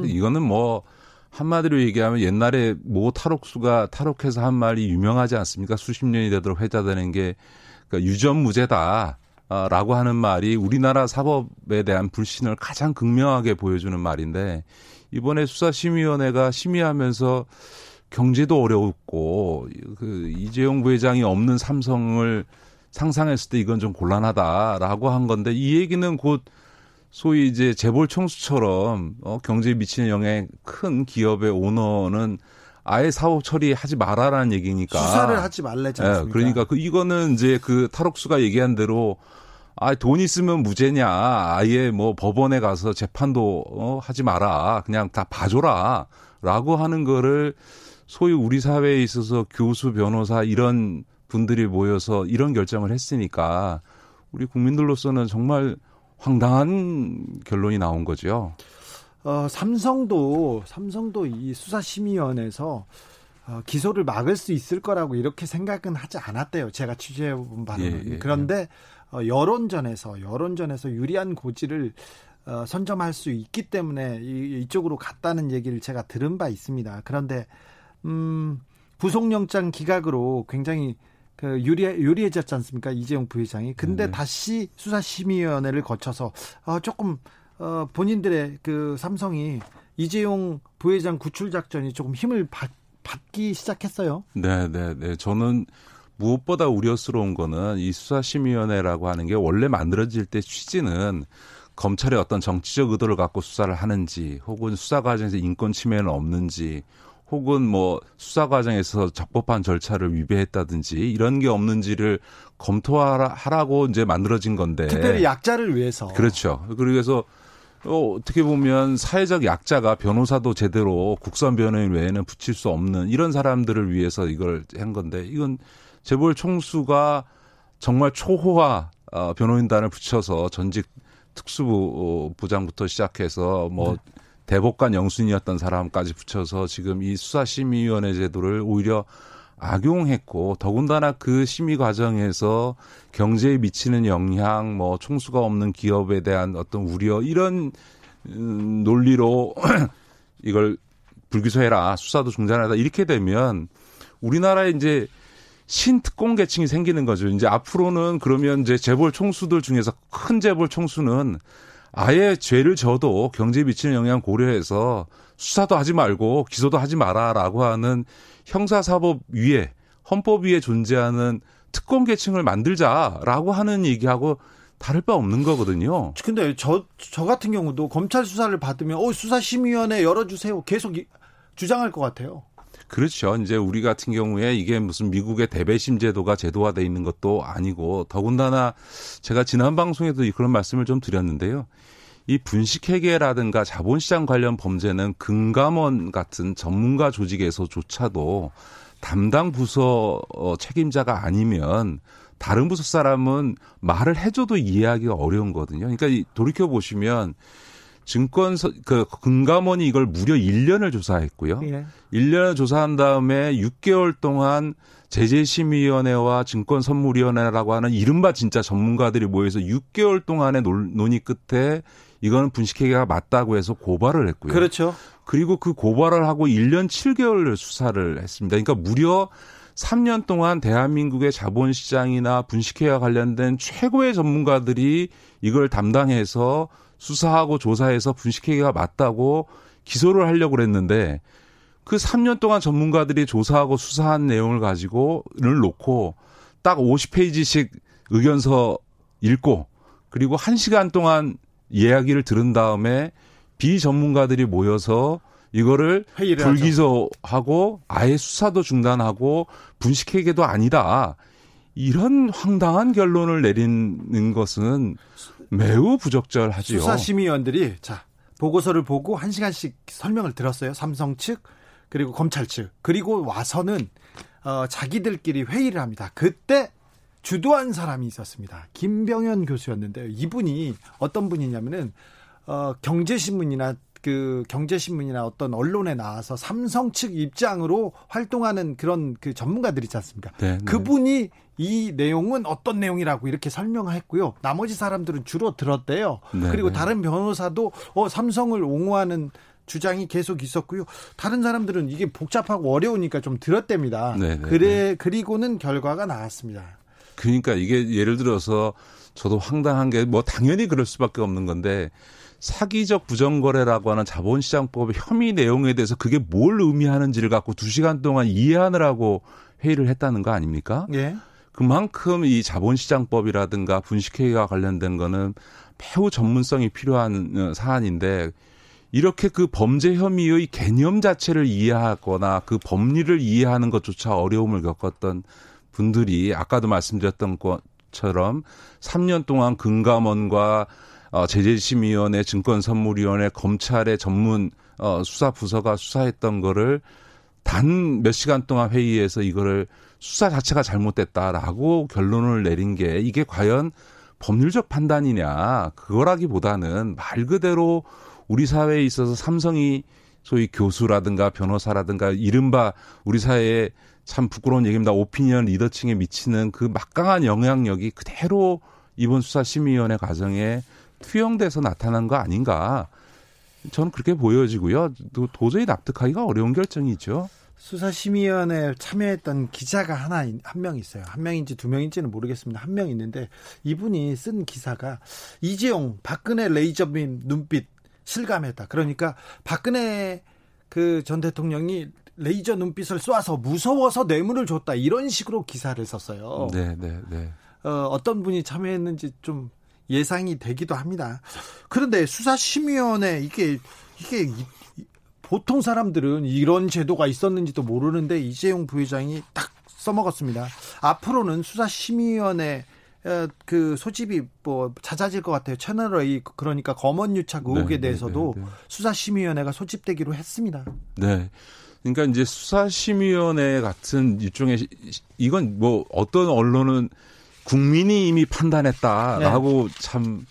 이거는 뭐 한마디로 얘기하면 옛날에 모 탈옥수가 탈옥해서 한 말이 유명하지 않습니까? 수십 년이 되도록 회자되는 게 그러니까 유전무죄다라고 하는 말이 우리나라 사법에 대한 불신을 가장 극명하게 보여주는 말인데 이번에 수사심의위원회가 심의하면서 경제도 어려웠고 그 이재용 부회장이 없는 삼성을 상상했을 때 이건 좀 곤란하다라고 한 건데 이 얘기는 곧 소위 이제 재벌 총수처럼 경제에 미치는 영향이 큰 기업의 오너는 아예 사업 처리하지 말아라는 얘기니까 수사를 하지 말래지 않습니까? 네, 그러니까 이거는 이제 그 탈옥수가 얘기한 대로 아, 돈 있으면 무죄냐 아예 뭐 법원에 가서 재판도 하지 마라 그냥 다 봐줘라라고 하는 거를 소위 우리 사회에 있어서 교수, 변호사 이런 분들이 모여서 이런 결정을 했으니까 우리 국민들로서는 정말 황당한 결론이 나온 거죠. 삼성도 이 수사심의위원회에서 기소를 막을 수 있을 거라고 이렇게 생각은 하지 않았대요. 제가 취재해본 바로는. 예, 예, 그런데 여론전에서 유리한 고지를 선점할 수 있기 때문에 이쪽으로 갔다는 얘기를 제가 들은 바 있습니다. 그런데 구속영장 기각으로 굉장히 유리해졌지 않습니까? 이재용 부회장이. 근데 다시 수사심의위원회를 거쳐서 조금 본인들의 그 삼성이 이재용 부회장 구출 작전이 조금 힘을 받기 시작했어요. 네. 저는 무엇보다 우려스러운 거는 이 수사심의위원회라고 하는 게 원래 만들어질 때 취지는 검찰의 어떤 정치적 의도를 갖고 수사를 하는지 혹은 수사 과정에서 인권 침해는 없는지 혹은 뭐 수사 과정에서 적법한 절차를 위배했다든지 이런 게 없는지를 검토하라고 이제 만들어진 건데. 특별히 약자를 위해서. 그렇죠. 그래서 어떻게 보면 사회적 약자가 변호사도 제대로 국선 변호인 외에는 붙일 수 없는 이런 사람들을 위해서 이걸 한 건데 이건 재벌 총수가 정말 초호화 변호인단을 붙여서 전직 특수부 부장부터 시작해서 뭐. 네. 대법관 영순이었던 사람까지 붙여서 지금 이 수사심의위원회 제도를 오히려 악용했고 더군다나 그 심의 과정에서 경제에 미치는 영향, 뭐 총수가 없는 기업에 대한 어떤 우려 이런 논리로 이걸 불기소해라, 수사도 중단하다 이렇게 되면 우리나라에 이제 신특공 계층이 생기는 거죠. 이제 앞으로는 그러면 이제 재벌 총수들 중에서 큰 재벌 총수는 아예 죄를 져도 경제에 미치는 영향 고려해서 수사도 하지 말고 기소도 하지 마라라고 하는 형사사법 위에 헌법 위에 존재하는 특권 계층을 만들자라고 하는 얘기하고 다를 바 없는 거거든요. 근데 저 같은 경우도 검찰 수사를 받으면 수사심의위원회 열어주세요 계속 주장할 것 같아요. 그렇죠. 이제 우리 같은 경우에 이게 무슨 미국의 대배심 제도가 제도화되어 있는 것도 아니고 더군다나 제가 지난 방송에도 그런 말씀을 좀 드렸는데요. 이 분식회계라든가 자본시장 관련 범죄는 금감원 같은 전문가 조직에서조차도 담당 부서 책임자가 아니면 다른 부서 사람은 말을 해줘도 이해하기가 어려운 거거든요. 그러니까 돌이켜보시면 금감원이 이걸 무려 1년을 조사했고요. 예. 1년을 조사한 다음에 6개월 동안 제재심의위원회와 증권선물위원회라고 하는 이른바 진짜 전문가들이 모여서 6개월 동안의 논의 끝에 이거는 분식회계가 맞다고 해서 고발을 했고요. 그렇죠. 그리고 그 고발을 하고 1년 7개월을 수사를 했습니다. 그러니까 무려 3년 동안 대한민국의 자본시장이나 분식회계와 관련된 최고의 전문가들이 이걸 담당해서 수사하고 조사해서 분식회계가 맞다고 기소를 하려고 했는데 그 3년 동안 전문가들이 조사하고 수사한 내용을 가지고를 놓고 딱 50페이지씩 의견서 읽고 그리고 1시간 동안 이야기를 들은 다음에 비전문가들이 모여서 이거를 불기소하고 아예 수사도 중단하고 분식회계도 아니다. 이런 황당한 결론을 내리는 것은 매우 부적절하지요. 수사심의위원들이 자 보고서를 보고 1시간씩 설명을 들었어요. 삼성 측 그리고 검찰 측. 그리고 와서는 자기들끼리 회의를 합니다. 그때 주도한 사람이 있었습니다. 김병현 교수였는데요. 이분이 어떤 분이냐면은 경제신문이나 어떤 언론에 나와서 삼성 측 입장으로 활동하는 그런 그 전문가들 있지 않습니까? 네, 네. 그분이 이 내용은 어떤 내용이라고 이렇게 설명했고요. 나머지 사람들은 주로 들었대요. 네, 그리고 네. 다른 변호사도 삼성을 옹호하는 주장이 계속 있었고요. 다른 사람들은 이게 복잡하고 어려우니까 좀 들었답니다. 네, 네, 그리고는 결과가 나왔습니다. 그러니까 이게 예를 들어서 저도 황당한 게 뭐 당연히 그럴 수밖에 없는 건데 사기적 부정거래라고 하는 자본시장법의 혐의 내용에 대해서 그게 뭘 의미하는지를 갖고 2시간 동안 이해하느라고 회의를 했다는 거 아닙니까? 예. 그만큼 이 자본시장법이라든가 분식회계와 관련된 거는 매우 전문성이 필요한 사안인데 이렇게 그 범죄 혐의의 개념 자체를 이해하거나 그 법리를 이해하는 것조차 어려움을 겪었던 분들이 아까도 말씀드렸던 것처럼 3년 동안 금감원과 제재심의위원회, 증권선물위원회, 검찰의 전문 수사부서가 수사했던 거를 단 몇 시간 동안 회의해서 이거를 수사 자체가 잘못됐다라고 결론을 내린 게 이게 과연 법률적 판단이냐 그거라기보다는 말 그대로 우리 사회에 있어서 삼성이 소위 교수라든가 변호사라든가 이른바 우리 사회에 참 부끄러운 얘기입니다. 오피니언 리더층에 미치는 그 막강한 영향력이 그대로 이번 수사심의위원회 과정에 투영돼서 나타난 거 아닌가 저는 그렇게 보여지고요. 도저히 납득하기가 어려운 결정이죠. 수사심의위원회에 참여했던 기자가 한 명 있어요. 한 명인지 두 명인지는 모르겠습니다. 한 명 있는데 이분이 쓴 기사가 이재용 박근혜 레이저빔 눈빛 실감했다. 그러니까 박근혜 그 전 대통령이 레이저 눈빛을 쏴서 무서워서 뇌물을 줬다. 이런 식으로 기사를 썼어요. 네. 어떤 분이 참여했는지 좀 예상이 되기도 합니다. 그런데 수사심의위원회 이게 보통 사람들은 이런 제도가 있었는지도 모르는데 이재용 부회장이 딱 써먹었습니다. 앞으로는 수사심의위원회 그 소집이 뭐 잦아질 것 같아요. 채널A 그러니까 검언유착 의혹에 대해서도 수사심의위원회가 소집되기로 했습니다. 네. 그러니까 이제 수사심의위원회 같은 일종의 이건 뭐 어떤 언론은 국민이 이미 판단했다라고 네. 참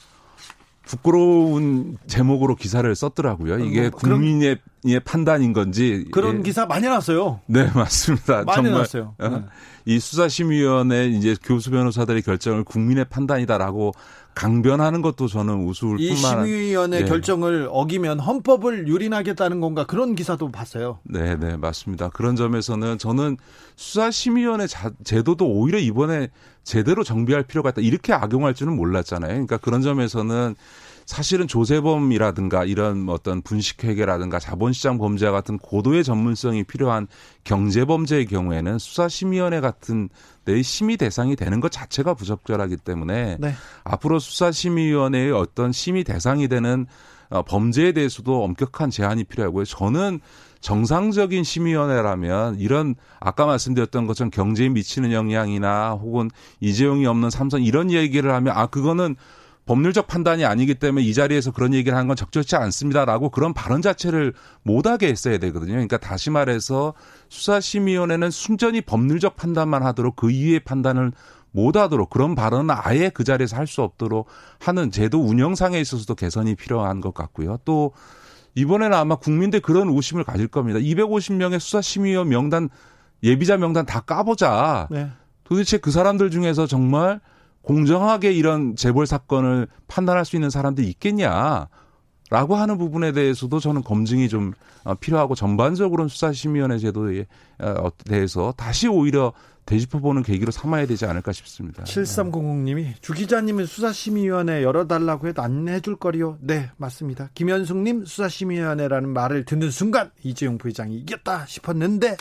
부끄러운 제목으로 기사를 썼더라고요. 이게 국민의 판단인 건지. 그런 예. 기사 많이 났어요. 네, 맞습니다. 많이 정말 났어요. 네. 이 수사심의위원회 이제 교수 변호사들의 결정을 국민의 판단이다라고 강변하는 것도 저는 우스울 뿐만. 이 심의위원회 예. 결정을 어기면 헌법을 유린하겠다는 건가 그런 기사도 봤어요. 네, 맞습니다. 그런 점에서는 저는 수사심의위원회 제도도 오히려 이번에 제대로 정비할 필요가 있다. 이렇게 악용할 줄은 몰랐잖아요. 그러니까 그런 점에서는 사실은 조세범이라든가 이런 어떤 분식회계라든가 자본시장 범죄와 같은 고도의 전문성이 필요한 경제범죄의 경우에는 수사심의위원회 같은 데의 심의 대상이 되는 것 자체가 부적절하기 때문에 네. 앞으로 수사심의위원회의 어떤 심의 대상이 되는 범죄에 대해서도 엄격한 제한이 필요하고요. 저는 정상적인 심의위원회라면 이런 아까 말씀드렸던 것처럼 경제에 미치는 영향이나 혹은 이재용이 없는 삼성 이런 얘기를 하면 아 그거는 법률적 판단이 아니기 때문에 이 자리에서 그런 얘기를 하는 건 적절치 않습니다라고 그런 발언 자체를 못하게 했어야 되거든요. 그러니까 다시 말해서 수사심의위원회는 순전히 법률적 판단만 하도록 그 이외의 판단을 못하도록 그런 발언은 아예 그 자리에서 할 수 없도록 하는 제도 운영상에 있어서도 개선이 필요한 것 같고요. 또 이번에는 아마 국민들 그런 의심을 가질 겁니다. 250명의 수사심의위원 명단 예비자 명단 다 까보자. 네. 도대체 그 사람들 중에서 정말 공정하게 이런 재벌 사건을 판단할 수 있는 사람들이 있겠냐라고 하는 부분에 대해서도 저는 검증이 좀 필요하고 전반적으로는 수사심의위원회 제도에 대해서 다시 오히려 되짚어보는 계기로 삼아야 되지 않을까 싶습니다. 7300님이 주 기자님은 수사심의위원회 열어달라고 해도 안 해줄 거리요. 네, 맞습니다. 김현숙님, 수사심의위원회라는 말을 듣는 순간 이재용 부회장이 이겼다 싶었는데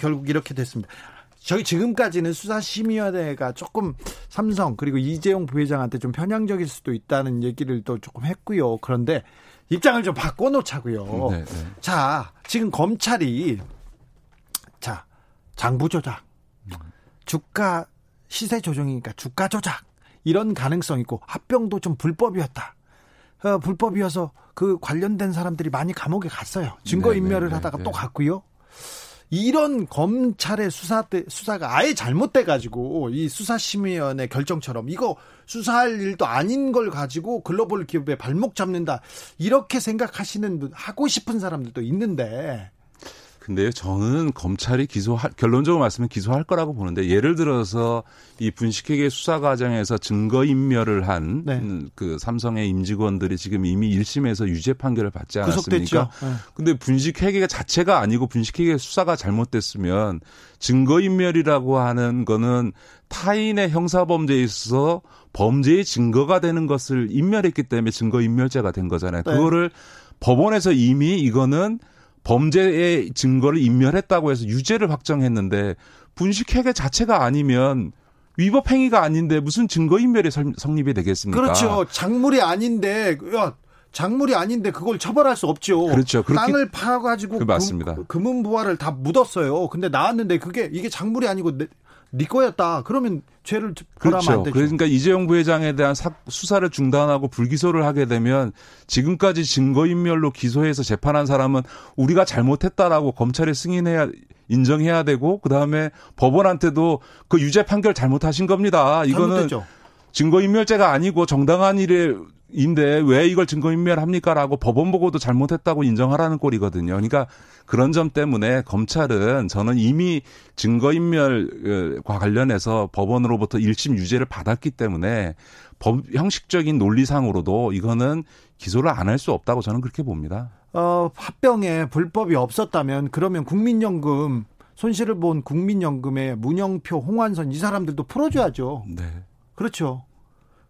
결국 이렇게 됐습니다. 저희 지금까지는 수사심의위원회가 조금 삼성 그리고 이재용 부회장한테 좀 편향적일 수도 있다는 얘기를 또 조금 했고요. 그런데 입장을 좀 바꿔놓자고요. 네, 네. 자, 지금 검찰이 자 장부 조작, 주가 시세 조정이니까 주가 조작 이런 가능성 있고 합병도 좀 불법이었다. 불법이어서 그 관련된 사람들이 많이 감옥에 갔어요. 증거인멸을 하다가 또 갔고요. 이런 검찰의 수사가 아예 잘못돼가지고 이 수사심의위원회 결정처럼 이거 수사할 일도 아닌 걸 가지고 글로벌 기업에 발목 잡는다 이렇게 생각하시는 분, 하고 싶은 사람들도 있는데. 근데요, 저는 검찰이 결론적으로 말씀은 기소할 거라고 보는데, 예를 들어서 이 분식회계 수사 과정에서 증거인멸을 한 그 삼성의 임직원들이 지금 이미 1심에서 유죄 판결을 받지 않았습니까? 구속됐죠. 근데 분식회계가 자체가 아니고 분식회계 수사가 잘못됐으면 증거인멸이라고 하는 거는 타인의 형사범죄에 있어서 범죄의 증거가 되는 것을 인멸했기 때문에 증거인멸죄가 된 거잖아요. 네. 그거를 법원에서 이미 이거는 범죄의 증거를 인멸했다고 해서 유죄를 확정했는데, 분식회계 자체가 아니면 위법 행위가 아닌데 무슨 증거인멸이 성립이 되겠습니까? 그렇죠. 작물이 아닌데, 작물이 아닌데 그걸 처벌할 수 없죠. 그렇죠. 땅을 파가지고 금은보화를 다 묻었어요. 근데 나왔는데 이게 작물이 아니고 네 거였다. 그러면 죄를 벌하면 안 되죠. 그러니까 이재용 부회장에 대한 수사를 중단하고 불기소를 하게 되면 지금까지 증거인멸로 기소해서 재판한 사람은 우리가 잘못했다라고 검찰에 인정해야 되고, 그다음에 법원한테도 그 유죄 판결 잘못하신 겁니다. 이거는 잘못됐죠. 증거인멸죄가 아니고 정당한 일인데 왜 이걸 증거인멸합니까라고 법원 보고도 잘못했다고 인정하라는 꼴이거든요. 그러니까 그런 점 때문에 검찰은, 저는 이미 증거인멸과 관련해서 법원으로부터 1심 유죄를 받았기 때문에 형식적인 논리상으로도 이거는 기소를 안 할 수 없다고 저는 그렇게 봅니다. 합병에 불법이 없었다면 그러면 국민연금, 손실을 본 국민연금의 문영표, 홍완선 이 사람들도 풀어줘야죠. 네. 그렇죠.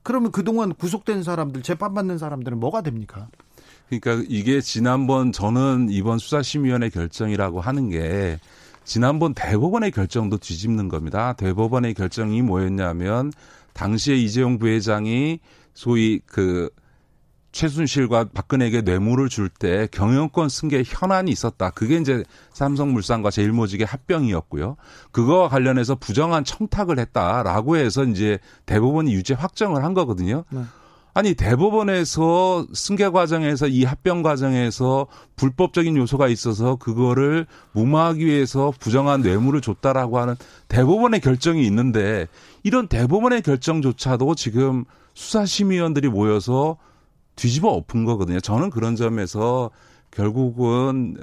그러면 그동안 구속된 사람들, 재판받는 사람들은 뭐가 됩니까? 그러니까 이게 저는 이번 수사심의위원회 결정이라고 하는 게 지난번 대법원의 결정도 뒤집는 겁니다. 대법원의 결정이 뭐였냐면, 당시에 이재용 부회장이 소위 그 최순실과 박근혜에게 뇌물을 줄 때 경영권 승계 현안이 있었다. 그게 이제 삼성물산과 제일모직의 합병이었고요. 그거와 관련해서 부정한 청탁을 했다라고 해서 이제 대법원이 유죄 확정을 한 거거든요. 네. 아니, 대법원에서 승계 과정에서 이 합병 과정에서 불법적인 요소가 있어서 그거를 무마하기 위해서 부정한 뇌물을 줬다라고 하는 대법원의 결정이 있는데, 이런 결정조차도 지금 수사심의위원들이 모여서 뒤집어 엎은 거거든요. 저는 그런 점에서 결국은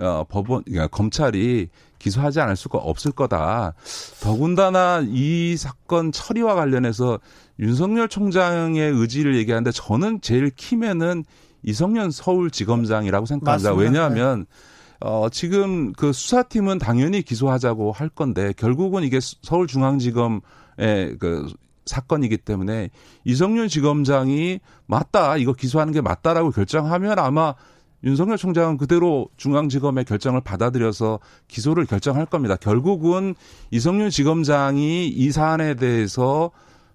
검찰이 기소하지 않을 수가 없을 거다. 더군다나 이 사건 처리와 관련해서 윤석열 총장의 의지를 얘기하는데, 저는 제일 키면은 이성윤 서울지검장이라고 생각합니다. 맞습니다. 왜냐하면 지금 그 수사팀은 당연히 기소하자고 할 건데, 결국은 이게 서울중앙지검의 그 사건이기 때문에 이성윤 지검장이 맞다, 이거 기소하는 게 맞다라고 결정하면 아마 윤석열 총장은 그대로 중앙지검의 결정을 받아들여서 기소를 결정할 겁니다. 결국은 이성윤 지검장이 이 사안에 대해서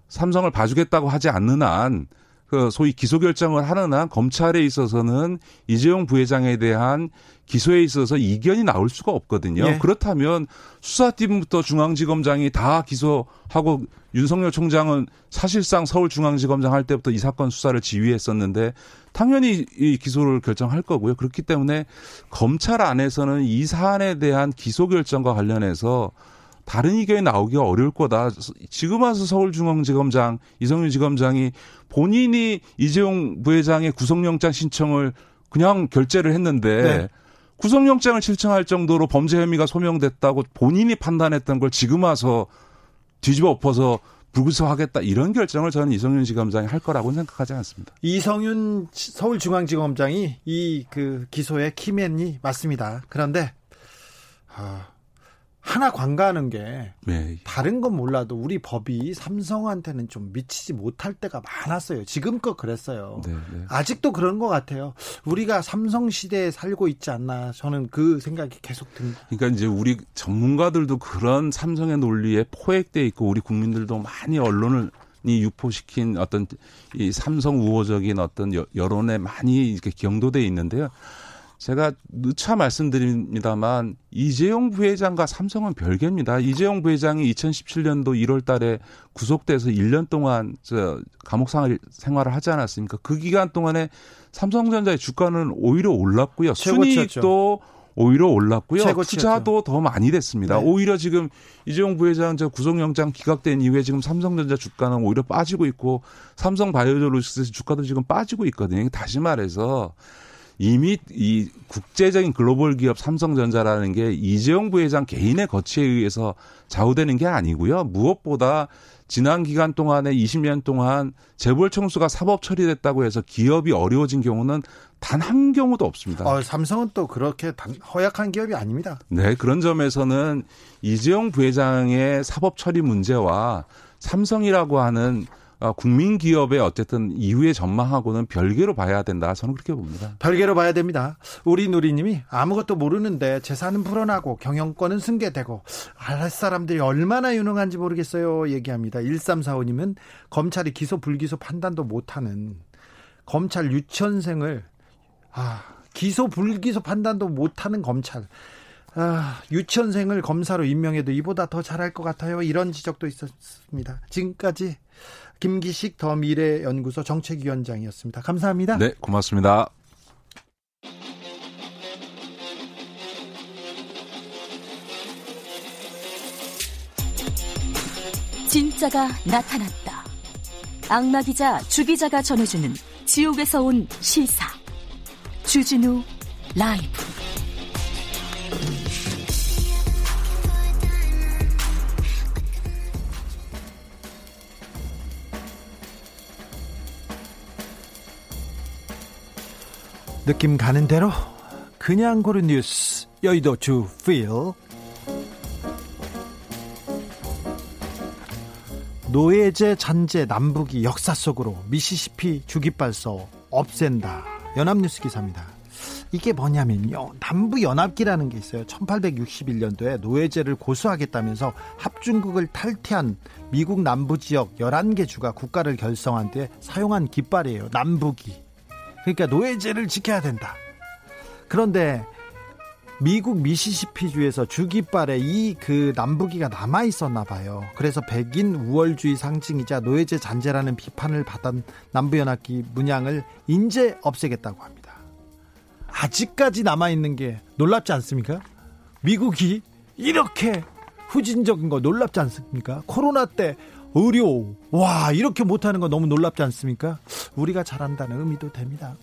삼성을 봐주겠다고 하지 않는 한, 그 소위 기소 결정을 하는 한, 검찰에 있어서는 이재용 부회장에 대한 기소에 있어서 이견이 나올 수가 없거든요. 예. 그렇다면 수사팀부터 중앙지검장이 다 기소하고 윤석열 총장은 사실상 서울중앙지검장 할 때부터 이 사건 수사를 지휘했었는데 당연히 이 기소를 결정할 거고요. 그렇기 때문에 검찰 안에서는 이 사안에 대한 기소 결정과 관련해서 다른 의견이 나오기가 어려울 거다. 지금 와서 서울중앙지검장, 이성윤 지검장이 본인이 이재용 부회장의 구속영장 신청을 그냥 결재를 했는데, 네. 구속영장을 실청할 정도로 범죄 혐의가 소명됐다고 본인이 판단했던 걸 지금 와서 뒤집어 엎어서 불구속하겠다 이런 결정을 저는 이성윤 지검장이 할 거라고는 생각하지 않습니다. 이성윤 서울중앙지검장이 이 기소의 키맨이 맞습니다. 그런데 하나 관가하는 게 네. 다른 건 몰라도 우리 법이 삼성한테는 좀 미치지 못할 때가 많았어요. 지금껏 그랬어요. 네, 네. 아직도 그런 것 같아요. 우리가 삼성 시대에 살고 있지 않나 저는 그 생각이 계속 듭니다. 그러니까 이제 우리 전문가들도 그런 삼성의 논리에 포획돼 있고 우리 국민들도 많이 언론을 유포시킨 어떤 이 삼성 우호적인 어떤 여론에 많이 이렇게 경도돼 있는데요. 제가 누차 말씀드립니다만 이재용 부회장과 삼성은 별개입니다. 이재용 부회장이 2017년도 1월 달에 구속돼서 1년 동안 감옥 생활을 하지 않았습니까? 그 기간 동안에 삼성전자의 주가는 오히려 올랐고요. 순이익도 오히려 올랐고요. 투자도 더 많이 됐습니다. 네. 오히려 지금 이재용 부회장 구속영장 기각된 이후에 지금 삼성전자 주가는 오히려 빠지고 있고 삼성바이오로직스 주가도 지금 빠지고 있거든요. 다시 말해서 이미 이 국제적인 글로벌 기업 삼성전자라는 게 이재용 부회장 개인의 거취에 의해서 좌우되는 게 아니고요. 무엇보다 지난 기간 동안에 20년 동안 재벌 총수가 사법 처리됐다고 해서 기업이 어려워진 경우는 단 한 경우도 없습니다. 삼성은 또 그렇게 허약한 기업이 아닙니다. 네, 그런 점에서는 이재용 부회장의 사법 처리 문제와 삼성이라고 하는 국민 기업의 어쨌든 이후의 전망하고는 별개로 봐야 된다. 저는 그렇게 봅니다. 별개로 봐야 됩니다. 우리 누리님이 아무것도 모르는데 재산은 불어나고 경영권은 승계되고 알 사람들이 얼마나 유능한지 모르겠어요. 얘기합니다. 1345님은 검찰이 기소 불기소 판단도 못하는 검찰 유치원생을 기소 불기소 판단도 못하는 검찰. 유치원생을 검사로 임명해도 이보다 더 잘할 것 같아요. 이런 지적도 있었습니다. 지금까지 김기식 더미래연구소 정책위원장이었습니다. 감사합니다. 네, 고맙습니다. 진짜가 나타났다. 악마 기자 주 기자가 전해주는 지옥에서 온 실사. 주진우 라이브. 느낌 가는 대로 그냥 고른 뉴스 여의도 주필. 노예제 잔재 남북이 역사 속으로 미시시피 주깃발서 없앤다. 연합뉴스 기사입니다. 이게 뭐냐면요, 남부연합기라는 게 있어요. 1861년도에 노예제를 고수하겠다면서 합중국을 탈퇴한 미국 남부지역 11개 주가 국가를 결성한 데 사용한 깃발이에요. 남북이. 그러니까 노예제를 지켜야 된다. 그런데 미국 미시시피주에서 주깃발에 이 남부기가 남아 있었나 봐요. 그래서 백인 우월주의 상징이자 노예제 잔재라는 비판을 받은 남부연합기 문양을 인제 없애겠다고 합니다. 아직까지 남아 있는 게 놀랍지 않습니까? 미국이 이렇게 후진적인 거 놀랍지 않습니까? 코로나 때 의료, 이렇게 못하는 거 너무 놀랍지 않습니까? 우리가 잘한다는 의미도 됩니다.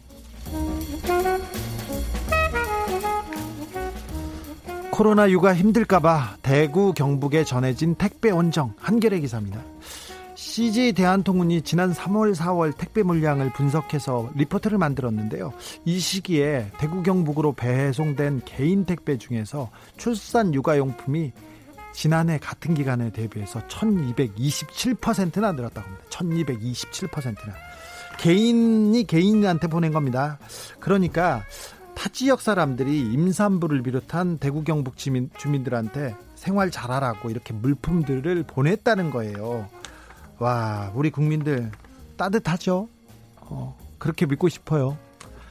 코로나 유가 힘들까봐 대구, 경북에 전해진 택배 원정. 한겨레 기사입니다. CJ 대한통운이 지난 3월, 4월 택배 물량을 분석해서 리포트를 만들었는데요. 이 시기에 대구, 경북으로 배송된 개인 택배 중에서 출산 육아용품이 지난해 같은 기간에 대비해서 1227%나 늘었다고 합니다. 1227%나. 개인이 개인한테 보낸 겁니다. 그러니까 타 지역 사람들이 임산부를 비롯한 대구 경북 주민들한테 생활 잘하라고 이렇게 물품들을 보냈다는 거예요. 우리 국민들 따뜻하죠? 그렇게 믿고 싶어요.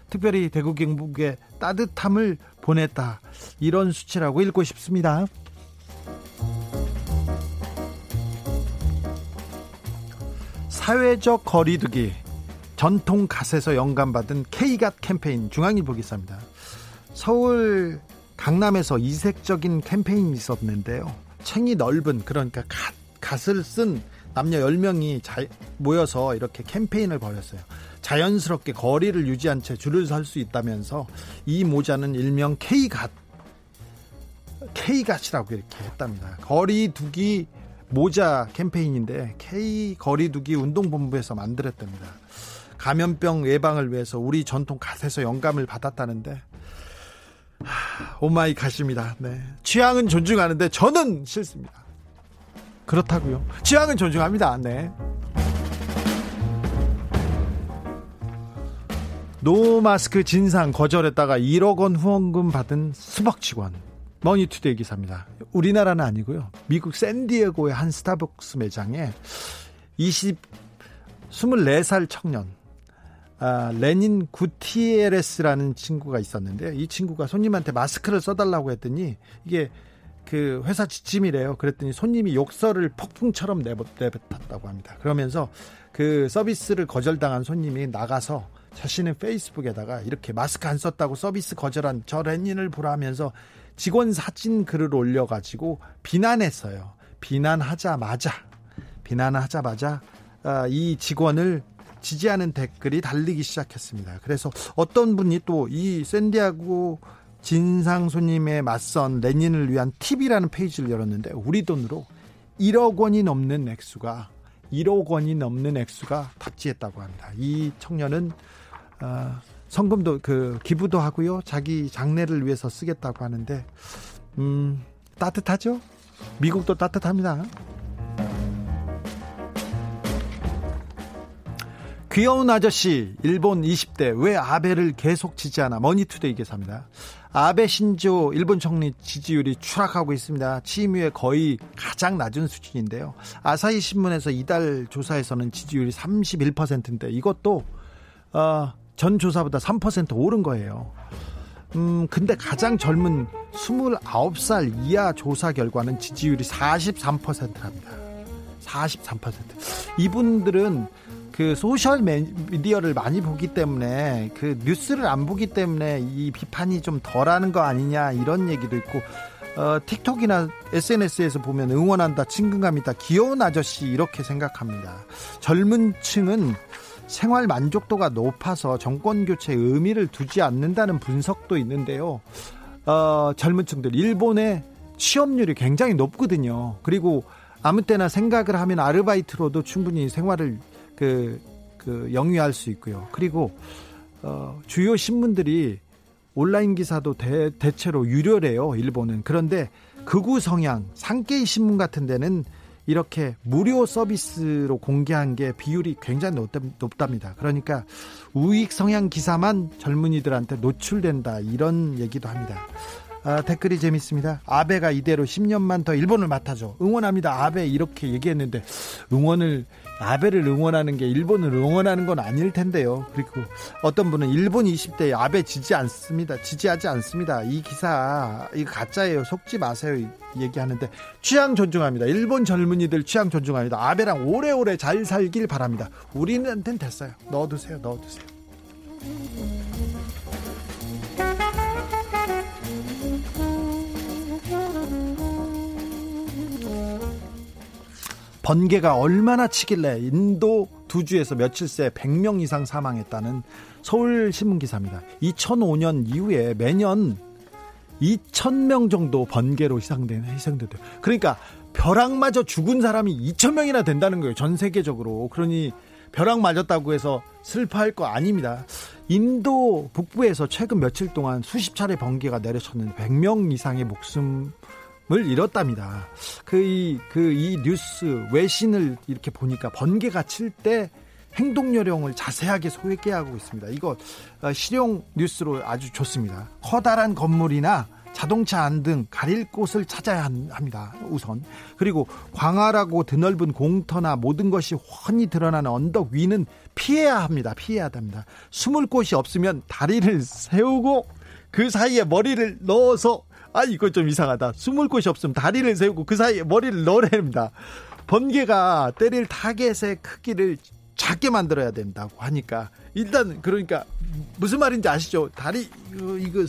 특별히 대구 경북에 따뜻함을 보냈다. 이런 수치라고 읽고 싶습니다. 사회적 거리두기, 전통 갓에서 영감받은 K갓 캠페인. 중앙일보 기사입니다. 서울 강남에서 이색적인 캠페인이 있었는데요. 챙이 넓은, 그러니까 갓을 쓴 남녀 10명이 모여서 이렇게 캠페인을 벌였어요. 자연스럽게 거리를 유지한 채 줄을 설 수 있다면서 이 모자는 일명 K갓이라고 이렇게 했답니다. 거리 두기 모자 캠페인인데 K 거리 두기 운동본부에서 만들었답니다. 감염병 예방을 위해서 우리 전통 갓에서 영감을 받았다는데 오마이 갓입니다. 네. 취향은 존중하는데 저는 싫습니다. 그렇다고요. 취향은 존중합니다. 네. 노마스크 진상 거절했다가 1억 원 후원금 받은 수박 직원. 머니투데이 기사입니다. 우리나라는 아니고요. 미국 샌디에고의 한 스타벅스 매장에 24살 청년 레닌 구티에레스라는 친구가 있었는데 이 친구가 손님한테 마스크를 써달라고 했더니 이게 그 회사 지침이래요. 그랬더니 손님이 욕설을 폭풍처럼 내뱉었다고 합니다. 그러면서 그 서비스를 거절당한 손님이 나가서 자신의 페이스북에다가 이렇게 마스크 안 썼다고 서비스 거절한 저 레닌을 보라면서 직원 사진 글을 올려가지고 비난했어요. 비난하자마자 이 직원을 지지하는 댓글이 달리기 시작했습니다. 그래서 어떤 분이 또 이 샌디아고 진상 손님에 맞선 레닌을 위한 팁이라는 페이지를 열었는데 우리 돈으로 1억 원이 넘는 액수가 탑재했다고 합니다. 이 청년은 성금도 기부도 하고요. 자기 장래를 위해서 쓰겠다고 하는데 따뜻하죠? 미국도 따뜻합니다. 귀여운 아저씨 일본 20대 왜 아베를 계속 지지하나 머니투데이 기사입니다. 아베 신조 일본 총리 지지율이 추락하고 있습니다. 취임 후에 거의 가장 낮은 수준인데요. 아사히 신문에서 이달 조사에서는 지지율이 31%인데 이것도 전 조사보다 3% 오른 거예요. 근데 가장 젊은 29살 이하 조사 결과는 지지율이 43%랍니다. 43%. 이분들은 그 소셜 미디어를 많이 보기 때문에 그 뉴스를 안 보기 때문에 이 비판이 좀 덜하는 거 아니냐 이런 얘기도 있고 틱톡이나 SNS에서 보면 응원한다, 친근감 있다, 귀여운 아저씨 이렇게 생각합니다. 젊은 층은 생활 만족도가 높아서 정권 교체에 의미를 두지 않는다는 분석도 있는데요. 젊은 층들 일본의 취업률이 굉장히 높거든요. 그리고 아무 때나 생각을 하면 아르바이트로도 충분히 생활을 영위할 수 있고요. 그리고 주요 신문들이 온라인 기사도 대체로 유료래요. 일본은. 그런데 극우 성향 산케이 신문 같은 데는 이렇게 무료 서비스로 공개한 게 비율이 굉장히 높답니다. 그러니까 우익 성향 기사만 젊은이들한테 노출된다 이런 얘기도 합니다. 댓글이 재밌습니다. 아베가 이대로 10년만 더 일본을 맡아줘. 응원합니다. 아베 이렇게 얘기했는데 아베를 응원하는 게 일본을 응원하는 건 아닐 텐데요. 그리고 어떤 분은 일본 20대에 아베 지지하지 않습니다. 이 기사 이거 가짜예요. 속지 마세요. 얘기하는데 취향 존중합니다. 일본 젊은이들 취향 존중합니다. 아베랑 오래오래 잘 살길 바랍니다. 우리한테는 됐어요. 넣어두세요. 번개가 얼마나 치길래 인도 2주에서 며칠 새 100명 이상 사망했다는 서울신문 기사입니다. 2005년 이후에 매년 2,000명 정도 번개로 희생돼요. 그러니까 벼락마저 죽은 사람이 2,000명이나 된다는 거예요. 전 세계적으로. 그러니 벼락 맞았다고 해서 슬퍼할 거 아닙니다. 인도 북부에서 최근 며칠 동안 수십 차례 번개가 내려쳤는데 100명 이상의 목숨을 잃었답니다. 이 뉴스 외신을 이렇게 보니까 번개가 칠 때 행동요령을 자세하게 소개하고 있습니다. 이거 실용 뉴스로 아주 좋습니다. 커다란 건물이나 자동차 안 등 가릴 곳을 찾아야 합니다. 우선. 그리고 광활하고 드넓은 공터나 모든 것이 훤히 드러나는 언덕 위는 피해야 합니다. 숨을 곳이 없으면 다리를 세우고 그 사이에 머리를 넣어서 이거 좀 이상하다. 숨을 곳이 없으면 다리를 세우고 그 사이에 머리를 넣어냅니다. 번개가 때릴 타겟의 크기를 작게 만들어야 된다고 하니까 일단 그러니까 무슨 말인지 아시죠? 다리 이거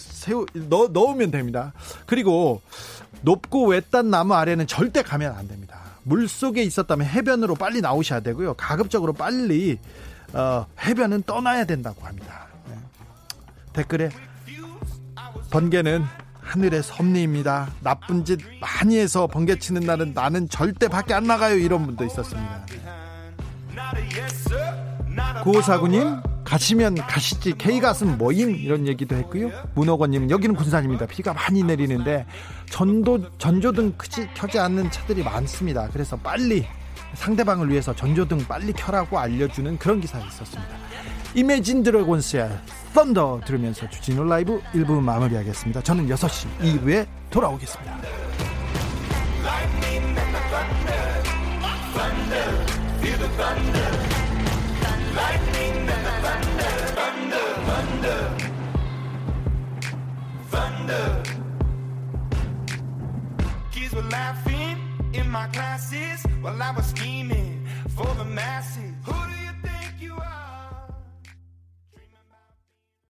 넣으면 됩니다. 그리고 높고 외딴 나무 아래는 절대 가면 안 됩니다. 물속에 있었다면 해변으로 빨리 나오셔야 되고요. 가급적으로 빨리 해변은 떠나야 된다고 합니다. 네. 댓글에 번개는 하늘의 섭리입니다. 나쁜 짓 많이 해서 번개 치는 날은 나는 절대 밖에 안 나가요. 이런 분도 있었습니다. 9549님 가시면 가시지 K가슴 뭐임 이런 얘기도 했고요. 문호건님 여기는 군산입니다. 비가 많이 내리는데 전조등 켜지 않는 차들이 많습니다. 그래서 빨리 상대방을 위해서 전조등 빨리 켜라고 알려주는 그런 기사가 있었습니다. 이매진 드래곤스의 썬더 들으면서 주진우 라이브 1부 마무리하겠습니다. 저는 6시 2부에 돌아오겠습니다. Kids were laughing in my classes while I was scheming for the masses.